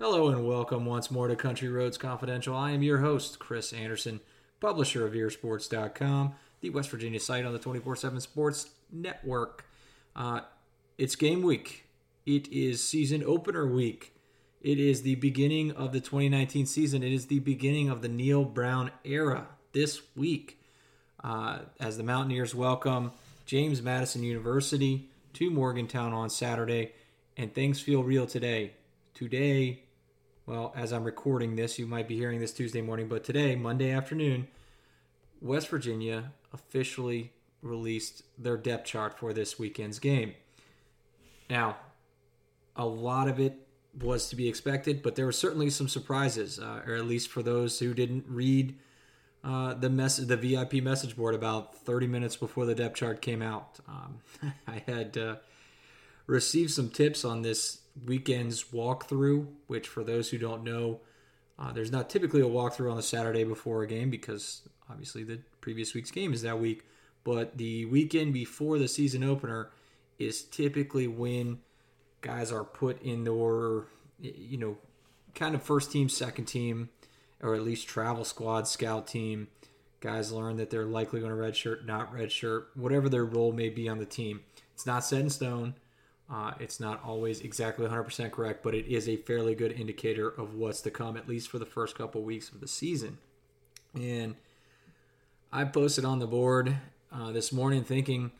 Hello and welcome once more to Country Roads Confidential. I am your host, Chris Anderson, publisher of earsports.com, the West Virginia site on the 24/7 Sports Network. It's game week. It is season opener week. It is the beginning of the 2019 season. It is the beginning of the Neil Brown era this week. As the Mountaineers welcome James Madison University to Morgantown on Saturday, and things feel real today. Today, well, as I'm recording this, you might be hearing this Tuesday morning, but today, Monday afternoon, West Virginia officially released their depth chart for this weekend's game. Now, a lot of it was to be expected, but there were certainly some surprises, or at least for those who didn't read the VIP message board about 30 minutes before the depth chart came out. I had received some tips on this weekend's walkthrough, which for those who don't know, there's not typically a walkthrough on the Saturday before a game because obviously the previous week's game is that week, but the weekend before the season opener is typically when guys are put in their, kind of first team, second team, or at least travel squad, scout team. Guys learn that they're likely going to redshirt, not redshirt, whatever their role may be on the team. It's not set in stone. It's not always exactly 100% correct, but it is a fairly good indicator of what's to come, at least for the first couple weeks of the season. And I posted on the board this morning thinking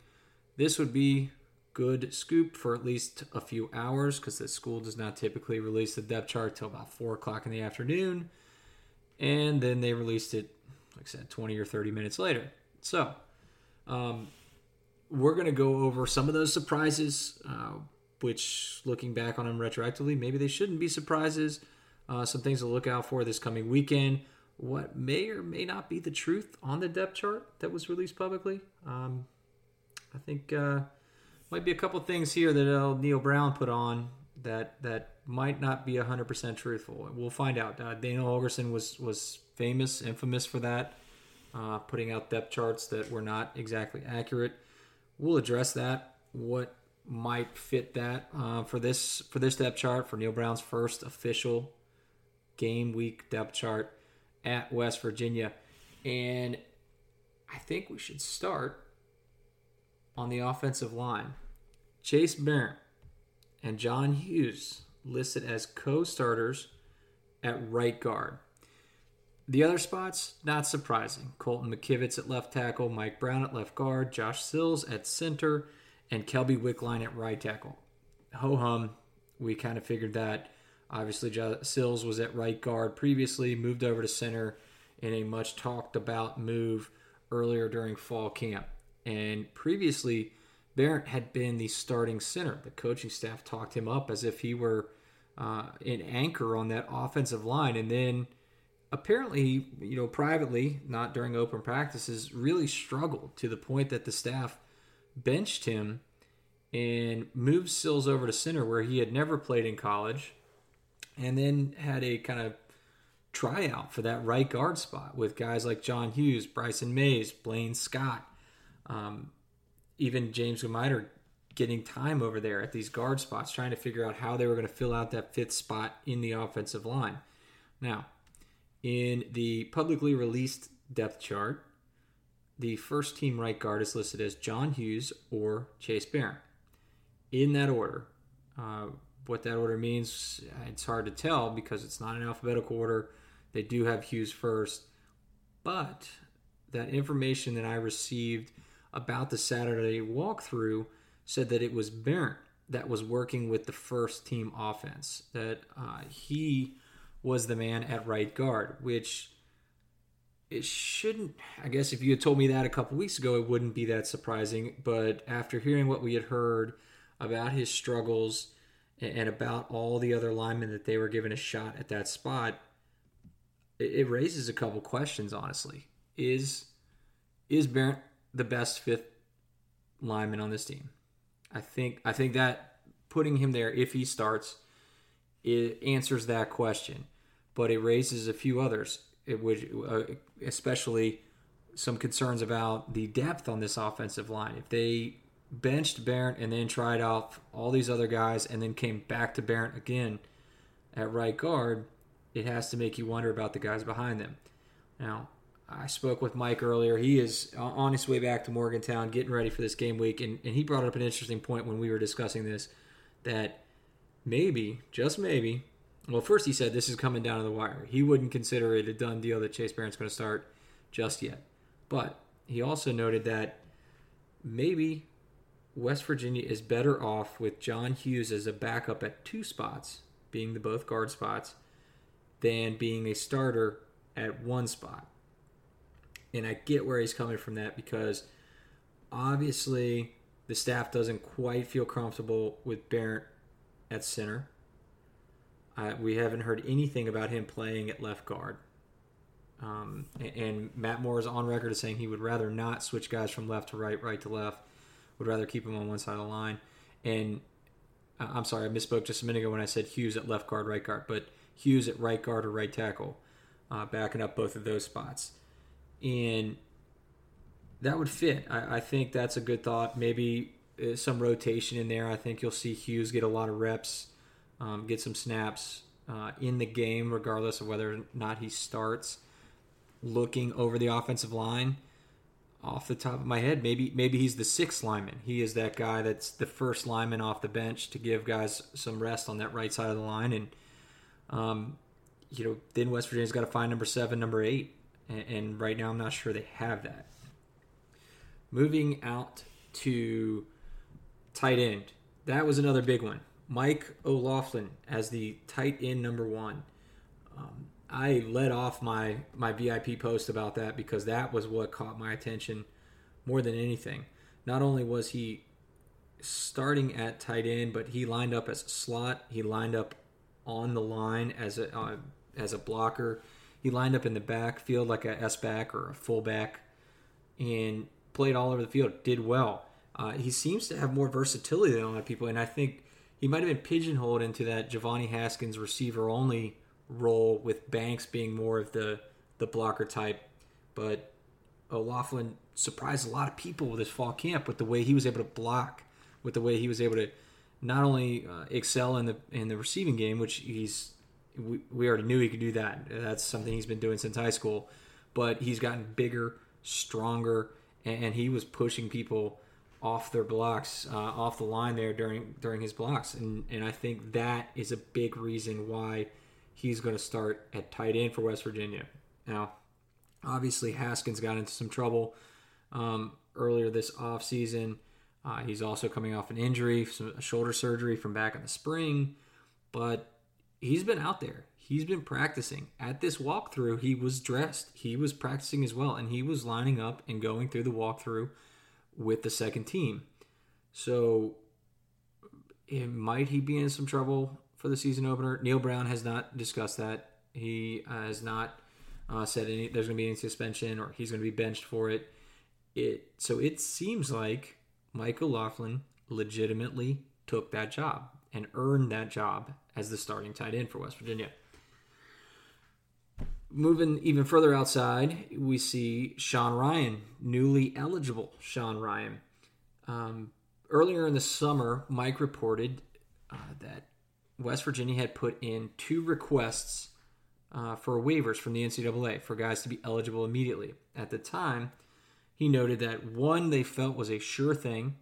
this would be good scoop for at least a few hours because the school does not typically release the depth chart till about 4 o'clock in the afternoon. And then they released it, like I said, 20 or 30 minutes later. So, we're going to go over some of those surprises, which, looking back on them retroactively, maybe they shouldn't be surprises. Some things to look out for this coming weekend. What may or may not be the truth on the depth chart that was released publicly. I think might be a couple things here that Neil Brown put on that might not be 100% truthful. We'll find out. Dana Holgerson was infamous for that, putting out depth charts that were not exactly accurate. We'll address that, what might fit that for this depth chart, for Neil Brown's first official game week depth chart at West Virginia. And I think we should start on the offensive line. Chase Barron and John Hughes listed as co-starters at right guard. The other spots, not surprising. Colton McKivitz at left tackle, Mike Brown at left guard, Josh Sills at center, and Kelby Wickline at right tackle. Ho-hum, we kind of figured that. Obviously, Sills was at right guard previously, moved over to center in a much talked-about move earlier during fall camp. And previously, Barrett had been the starting center. The coaching staff talked him up as if he were an anchor on that offensive line, and then apparently, privately, not during open practices, really struggled to the point that the staff benched him and moved Sills over to center where he had never played in college, and then had a kind of tryout for that right guard spot with guys like John Hughes, Bryson Mays, Blaine Scott, even James Madison getting time over there at these guard spots, trying to figure out how they were going to fill out that fifth spot in the offensive line. Now, in the publicly released depth chart, the first team right guard is listed as John Hughes or Chase Barron. In that order, what that order means, it's hard to tell because it's not in alphabetical order. They do have Hughes first, but that information that I received about the Saturday walkthrough said that it was Barron that was working with the first team offense, that he was the man at right guard, which it shouldn't. I guess if you had told me that a couple weeks ago, it wouldn't be that surprising. But after hearing what we had heard about his struggles and about all the other linemen that they were given a shot at that spot, it raises a couple questions, honestly. Is Barron the best fifth lineman on this team? I think that putting him there, if he starts, it answers that question, but it raises a few others, especially some concerns about the depth on this offensive line. If they benched Barron and then tried out all these other guys and then came back to Barron again, at right guard, it has to make you wonder about the guys behind them. Now, I spoke with Mike earlier. He is on his way back to Morgantown, getting ready for this game week, and he brought up an interesting point when we were discussing this, that maybe, just maybe, well, first he said this is coming down to the wire. He wouldn't consider it a done deal that Chase Barron's going to start just yet. But he also noted that maybe West Virginia is better off with John Hughes as a backup at two spots, being the both guard spots, than being a starter at one spot. And I get where he's coming from that, because obviously the staff doesn't quite feel comfortable with Barrett at center. We haven't heard anything about him playing at left guard. And Matt Moore is on record as saying he would rather not switch guys from left to right, right to left. Would rather keep him on one side of the line. And I'm sorry, I misspoke just a minute ago when I said Hughes at left guard, right guard. But Hughes at right guard or right tackle, backing up both of those spots. And that would fit. I think that's a good thought. Maybe some rotation in there. I think you'll see Hughes get a lot of reps, get some snaps in the game, regardless of whether or not he starts. Looking over the offensive line, off the top of my head, maybe he's the sixth lineman. He is that guy that's the first lineman off the bench to give guys some rest on that right side of the line. And, then West Virginia's got to find number 7, number 8. And right now, I'm not sure they have that. Moving out to tight end. That was another big one. Mike O'Laughlin as the tight end number 1. I let off my VIP post about that because that was what caught my attention more than anything. Not only was he starting at tight end, but he lined up as a slot. He lined up on the line as a blocker. He lined up in the backfield like a S-back or a fullback and played all over the field, did well. He seems to have more versatility than a lot of people, and I think he might have been pigeonholed into that Jovani Haskins receiver-only role with Banks being more of the blocker type. But O'Laughlin surprised a lot of people with his fall camp with the way he was able to block, with the way he was able to not only excel in the receiving game, which we already knew he could do that. That's something he's been doing since high school. But he's gotten bigger, stronger, and he was pushing people off their blocks, off the line there during his blocks. And I think that is a big reason why he's going to start at tight end for West Virginia. Now, obviously Haskins got into some trouble earlier this offseason. He's also coming off an injury, a shoulder surgery from back in the spring. But he's been out there. He's been practicing. At this walkthrough, he was dressed. He was practicing as well, and he was lining up and going through the walkthrough with the second team. So, might he be in some trouble for the season opener? Neil Brown has not discussed that. He has not said there's going to be any suspension or he's going to be benched for it. So it seems like Mike O'Laughlin legitimately took that job and earned that job as the starting tight end for West Virginia. Moving even further outside, we see Sean Ryan, newly eligible Sean Ryan. Earlier in the summer, Mike reported that West Virginia had put in 2 requests for waivers from the NCAA for guys to be eligible immediately. At the time, he noted that 1 they felt was a sure thing,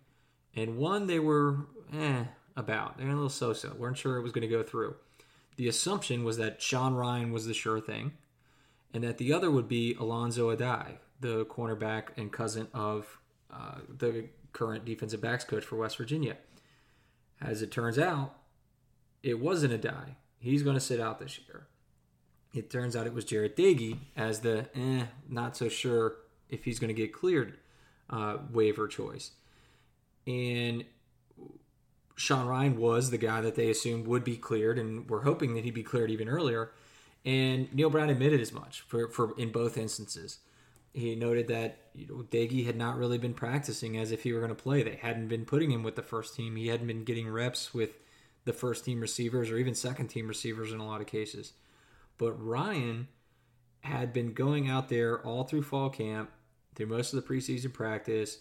and 1 they were about. They're a little so-so. Weren't sure it was going to go through. The assumption was that Sean Ryan was the sure thing, and that the other would be Alonzo Addae, the cornerback and cousin of the current defensive backs coach for West Virginia. As it turns out, it wasn't Addae. He's going to sit out this year. It turns out it was Jarrett Diggy as the not so sure if he's going to get cleared waiver choice. And Sean Ryan was the guy that they assumed would be cleared, and were hoping that he'd be cleared even earlier. And Neil Brown admitted as much for in both instances. He noted that Diggy had not really been practicing as if he were going to play. They hadn't been putting him with the first team. He hadn't been getting reps with the first team receivers or even second team receivers in a lot of cases. But Ryan had been going out there all through fall camp, through most of the preseason practice,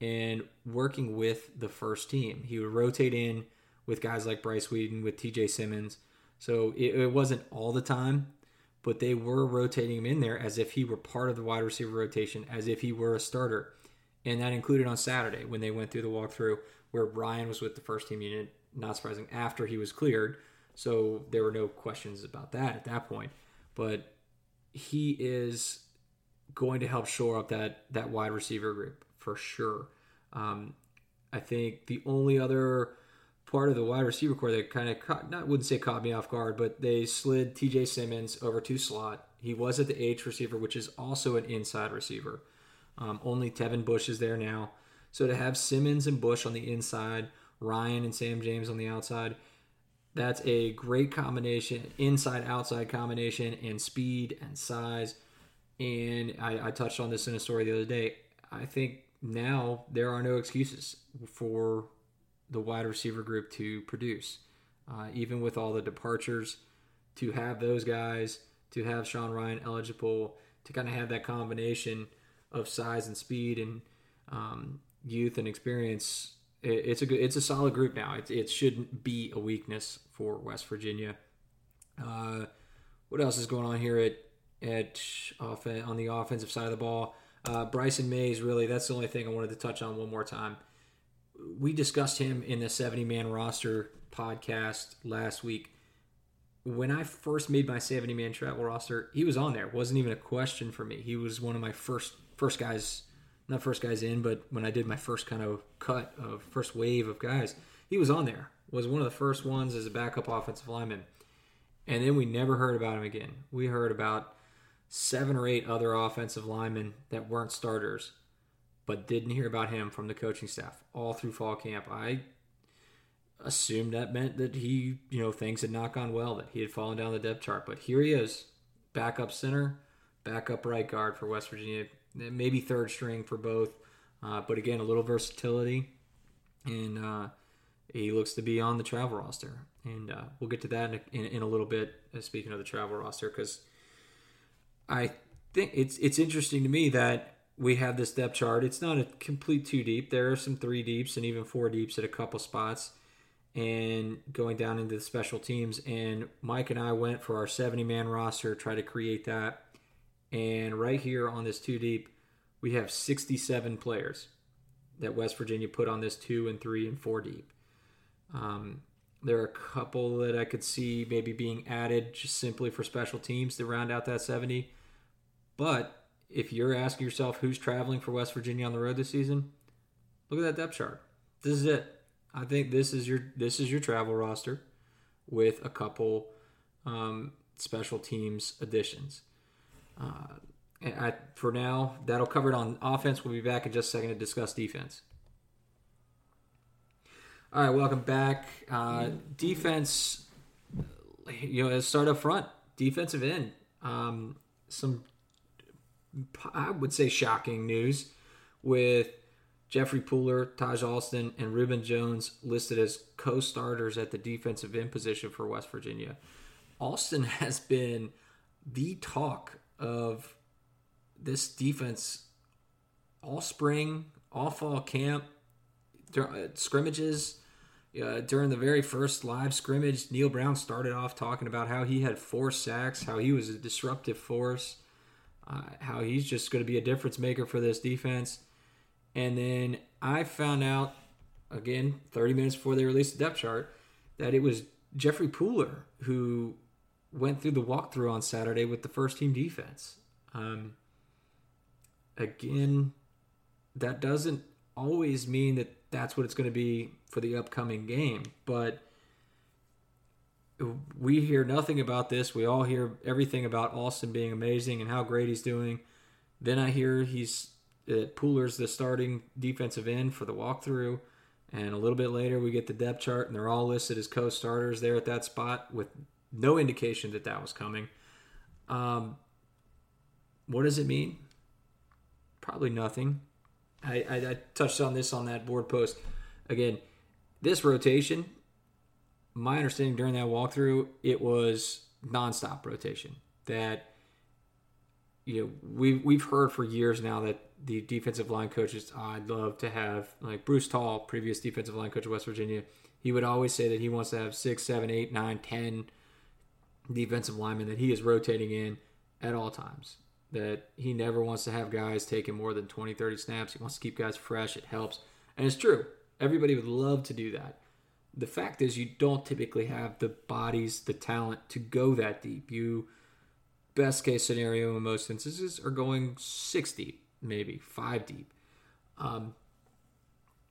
and working with the first team. He would rotate in with guys like Bryce Whedon, with TJ Simmons, So it wasn't all the time, but they were rotating him in there as if he were part of the wide receiver rotation, as if he were a starter. And that included on Saturday when they went through the walkthrough where Ryan was with the first team unit, not surprising, after he was cleared. So there were no questions about that at that point. But he is going to help shore up that wide receiver group for sure. I think the only other part of the wide receiver core that kind of caught me off guard, but they slid TJ Simmons over to slot. He was at the H receiver, which is also an inside receiver. Only Tevin Bush is there now. So to have Simmons and Bush on the inside, Ryan and Sam James on the outside, that's a great combination, inside-outside combination, and speed and size. And I touched on this in a story the other day. I think now there are no excuses for the wide receiver group to produce. Even with all the departures, to have those guys, to have Sean Ryan eligible, to kind of have that combination of size and speed and youth and experience, it's a solid group now. It shouldn't be a weakness for West Virginia. What else is going on here on the offensive side of the ball? Bryson Mays, really, that's the only thing I wanted to touch on one more time. We discussed him in the 70-man roster podcast last week. When I first made my 70-man travel roster, he was on there. It wasn't even a question for me. He was one of my first guys, not first guys in, but when I did my first kind of first wave of guys, he was on there. Was one of the first ones as a backup offensive lineman. And then we never heard about him again. We heard about 7 or 8 other offensive linemen that weren't starters, but didn't hear about him from the coaching staff all through fall camp. I assumed that meant that he, things had not gone well, that he had fallen down the depth chart. But here he is, backup center, backup right guard for West Virginia, maybe third string for both. But again, a little versatility, and he looks to be on the travel roster. And we'll get to that in a little bit, speaking of the travel roster, because I think it's interesting to me that we have this depth chart. It's not a complete 2 deep. There are some 3 deeps and even 4 deeps at a couple spots, and going down into the special teams. And Mike and I went for our 70-man roster, try to create that. And right here on this 2 deep, we have 67 players that West Virginia put on this 2, 3, and 4 deep. There are a couple that I could see maybe being added just simply for special teams to round out that 70. But if you're asking yourself who's traveling for West Virginia on the road this season, look at that depth chart. This is it. I think this is your travel roster with a couple special teams additions. For now, that'll cover it on offense. We'll be back in just a second to discuss defense. All right, welcome back. Defense, let's start up front. Defensive end. Some, I would say, shocking news with Jeffrey Pooler, Taijh Alston, and Reuben Jones listed as co-starters at the defensive end position for West Virginia. Alston has been the talk of this defense all spring, all fall camp, scrimmages. During the very first live scrimmage, Neil Brown started off talking about how he had 4 sacks, how he was a disruptive force, how he's just going to be a difference maker for this defense. And then I found out, again, 30 minutes before they released the depth chart, that it was Jeffrey Pooler who went through the walkthrough on Saturday with the first-team defense. Again, that doesn't always mean that that's what it's going to be for the upcoming game, but we hear nothing about this. We all hear everything about Alston being amazing and how great he's doing. Then I hear Pooler's the starting defensive end for the walkthrough, and a little bit later we get the depth chart, and they're all listed as co-starters there at that spot with no indication that that was coming. What does it mean? Probably nothing. I touched on this on that board post. Again, this rotation, my understanding during that walkthrough, it was nonstop rotation. That we've heard for years now that the defensive line coaches, I'd love to have, like Bruce Tall, previous defensive line coach of West Virginia, he would always say that he wants to have 6, 7, 8, 9, 10 defensive lineman that he is rotating in at all times, that he never wants to have guys taking more than 20, 30 snaps. He wants to keep guys fresh. It helps. And it's true. Everybody would love to do that. The fact is you don't typically have the bodies, the talent to go that deep. You, best case scenario in most instances, are going 6 deep, maybe 5 deep.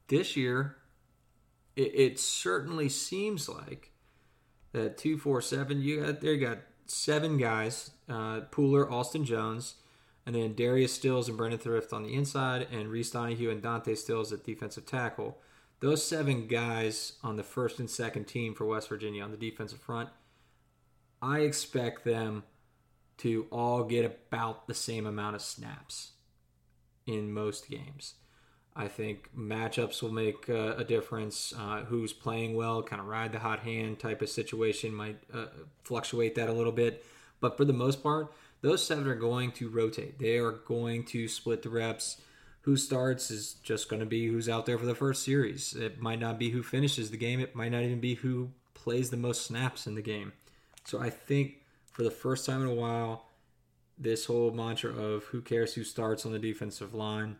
This year, it certainly seems like that 2-4-7, you got 7 guys, Pooler, Alston Jones, and then Darius Stills and Brennan Thrift on the inside, and Reese Donahue and Dante Stills at defensive tackle. Those 7 guys on the first and second team for West Virginia on the defensive front, I expect them to all get about the same amount of snaps in most games. I think matchups will make a difference. Who's playing well, kind of ride the hot hand type of situation might fluctuate that a little bit. But for the most part, those 7 are going to rotate. They are going to split the reps. Who starts is just going to be who's out there for the first series. It might not be who finishes the game. It might not even be who plays the most snaps in the game. So I think for the first time in a while, this whole mantra of who cares who starts on the defensive line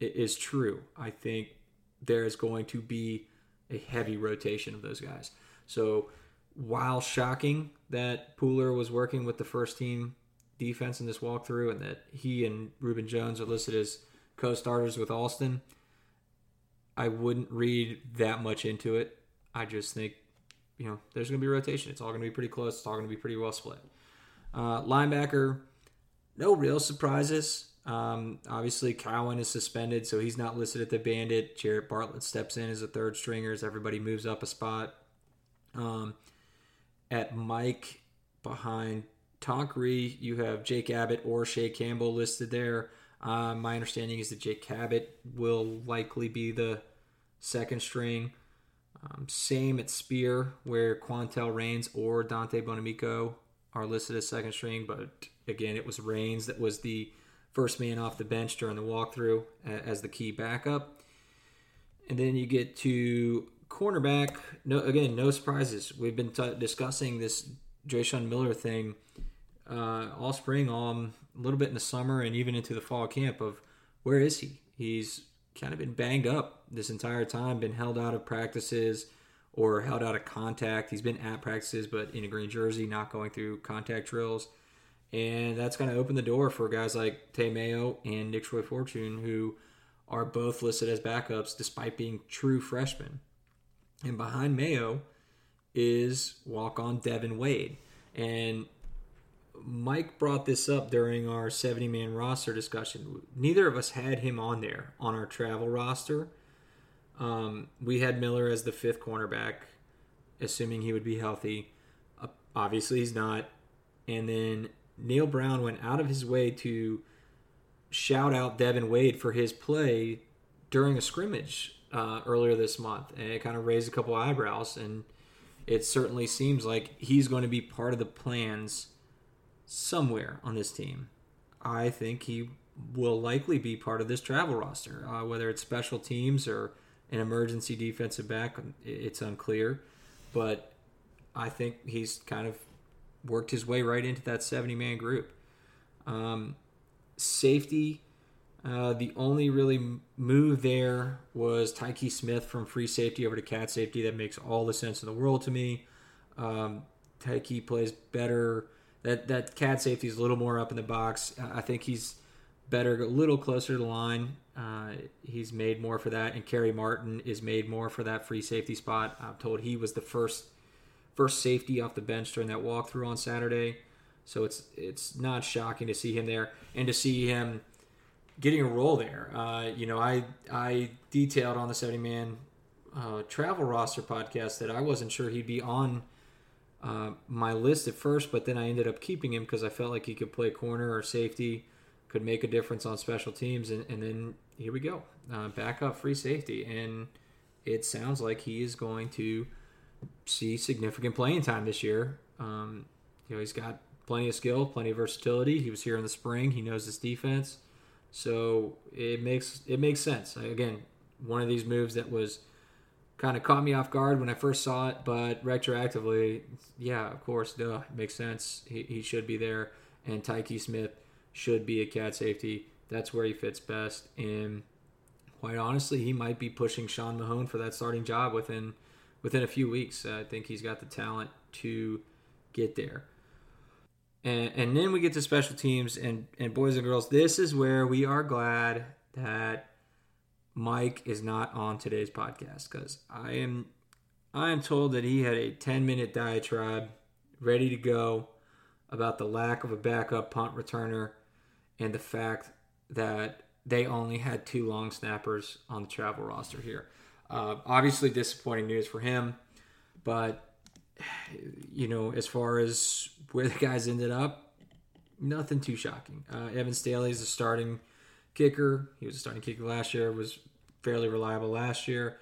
is true. I think there is going to be a heavy rotation of those guys. So while shocking that Pooler was working with the first team defense in this walkthrough and that he and Reuben Jones are listed as co-starters with Alston, I wouldn't read that much into it. I just think, there's going to be rotation. It's all going to be pretty close. It's all going to be pretty well split. Linebacker, no real surprises. Obviously, Cowan is suspended, so he's not listed at the bandit. Jarrett Bartlett steps in as a third stringer as everybody moves up a spot. At Mike, behind Tonkree, you have Jake Abbott or Shea Campbell listed there. My understanding is that Jake Abbott will likely be the second string. Same at Spear, where Quantel Reigns or Dante Bonamico are listed as second string, but again, it was Reigns that was the first man off the bench during the walkthrough as the key backup. And then you get to cornerback. No surprises. We've been discussing this Dreshun Miller thing all spring, a little bit in the summer, and even into the fall camp of where is he? He's kind of been banged up this entire time, been held out of practices or held out of contact. He's been at practices, but in a green jersey, not going through contact drills. And that's going to open the door for guys like Tay Mayo and Nick Troy Fortune, who are both listed as backups despite being true freshmen. And behind Mayo is walk-on Devin Wade. And Mike brought this up during our 70-man roster discussion. Neither of us had him on there on our travel roster. We had Miller as the 5th cornerback, assuming he would be healthy. Obviously, he's not. And then Neil Brown went out of his way to shout out Devin Wade for his play during a scrimmage earlier this month. And it kind of raised a couple eyebrows, and it certainly seems like he's going to be part of the plans somewhere on this team. I think he will likely be part of this travel roster, whether it's special teams or an emergency defensive back. It's unclear, but I think he's kind of worked his way right into that 70-man group. Safety, the only really move there was Tykee Smith from free safety over to cat safety. That makes all the sense in the world to me. Tykee plays better. That cat safety is a little more up in the box. I think he's better, a little closer to the line. He's made more for that, and Kerry Martin is made more for that free safety spot. I'm told he was the first safety off the bench during that walkthrough on Saturday. So it's not shocking to see him there and to see him getting a role there. I detailed on the 70-man travel roster podcast that I wasn't sure he'd be on my list at first, but then I ended up keeping him because I felt like he could play corner or safety, could make a difference on special teams, and then here we go. Back up free safety, and it sounds like he is going to see significant playing time this year. He's got plenty of skill, plenty of versatility. He was here in the spring. He knows his defense, so it makes sense. Again, one of these moves that was Kind of caught me off guard when I first saw it, but retroactively, yeah, of course, duh, it makes sense. He should be there, and Tykee Smith should be a cat safety. That's where he fits best, and quite honestly, he might be pushing Sean Mahone for that starting job within a few weeks. I think he's got the talent to get there. And then we get to special teams, and boys and girls, this is where we are glad that Mike is not on today's podcast, because I am told that he had a 10-minute diatribe ready to go about the lack of a backup punt returner and the fact that they only had two long snappers on the travel roster here. Obviously disappointing news for him, but you know, as far as where the guys ended up, nothing too shocking. Evan Staley is a starting kicker. He was a starting kicker last year, was fairly reliable last year.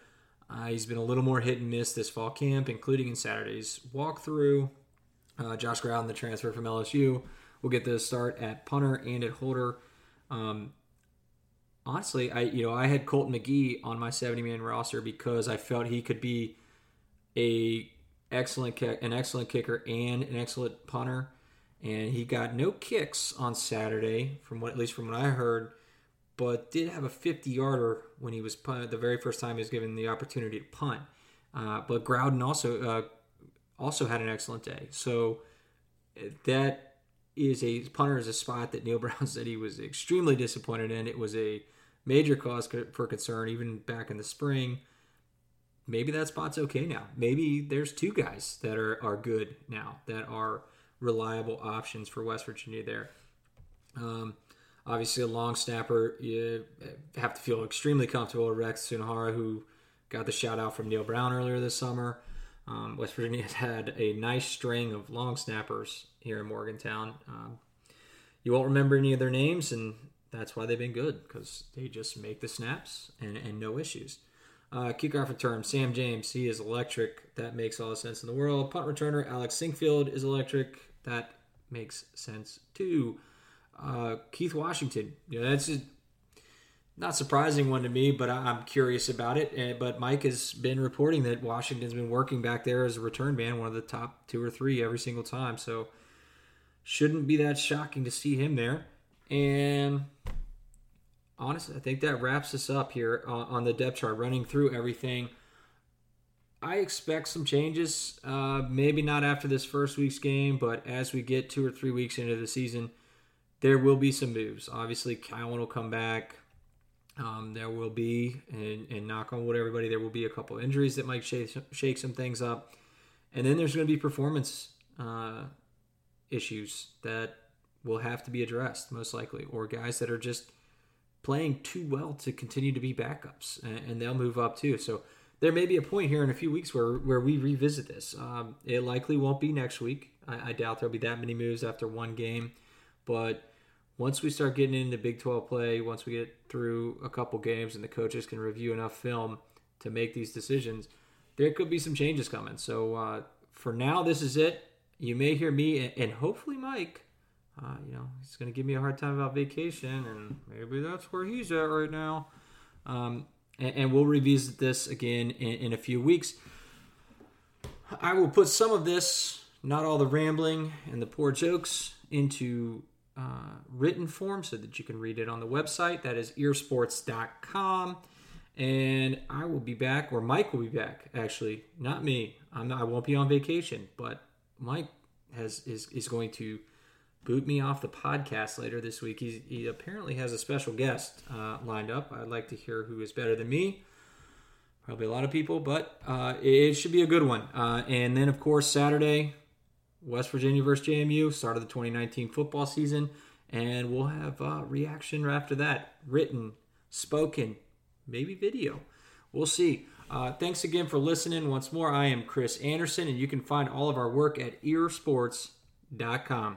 He's been a little more hit and miss this fall camp, including in Saturday's walkthrough. Josh Growden, the transfer from LSU, will get the start at punter and at holder. Honestly, I had Colton McGee on my 70-man roster because I felt he could be an excellent kicker and an excellent punter, and he got no kicks on Saturday, from what I heard, but did have a 50-yarder when he was punted, the very first time he was given the opportunity to punt. But Growden also had an excellent day, so that. Punter is a spot that Neil Brown said he was extremely disappointed in. It was a major cause for concern even back in the spring. Maybe that spot's okay now. Maybe there's two guys that are good now, that are reliable options for West Virginia there. Obviously, a long snapper, you have to feel extremely comfortable with Rex Sunohara, who got the shout-out from Neil Brown earlier this summer. West Virginia has had a nice string of long snappers here in Morgantown. You won't remember any of their names, and that's why they've been good, because they just make the snaps and no issues. Kickoff return, Sam James, he is electric. That makes all the sense in the world. Punt returner, Alex Sinkfield is electric. That makes sense too. Keith Washington, that's just... not surprising one to me, but I'm curious about it. But Mike has been reporting that Washington's been working back there as a return man, one of the top two or three every single time. So shouldn't be that shocking to see him there. And honestly, I think that wraps us up here on the depth chart, running through everything. I expect some changes, maybe not after this first week's game, but as we get 2 or 3 weeks into the season, there will be some moves. Obviously, Cowan will come back. There will be, and knock on wood, everybody, there will be a couple injuries that might shake some things up. And then there's going to be performance issues that will have to be addressed, most likely, or guys that are just playing too well to continue to be backups, and they'll move up too. So there may be a point here in a few weeks where we revisit this. It likely won't be next week. I doubt there'll be that many moves after one game, but... once we start getting into Big 12 play, once we get through a couple games and the coaches can review enough film to make these decisions, there could be some changes coming. So for now, this is it. You may hear me and hopefully Mike. He's going to give me a hard time about vacation, and maybe that's where he's at right now. And we'll revisit this again in a few weeks. I will put some of this, not all the rambling and the poor jokes, into written form so that you can read it on the website. That is earsports.com. And I will be back, or Mike will be back, actually. Not me. I won't be on vacation, but Mike is going to boot me off the podcast later this week. He apparently has a special guest lined up. I'd like to hear who is better than me. Probably a lot of people, but it should be a good one. And then, of course, Saturday... West Virginia versus JMU, start of the 2019 football season, and we'll have reaction after that, written, spoken, maybe video. We'll see. Thanks again for listening. Once more, I am Chris Anderson, and you can find all of our work at earsports.com.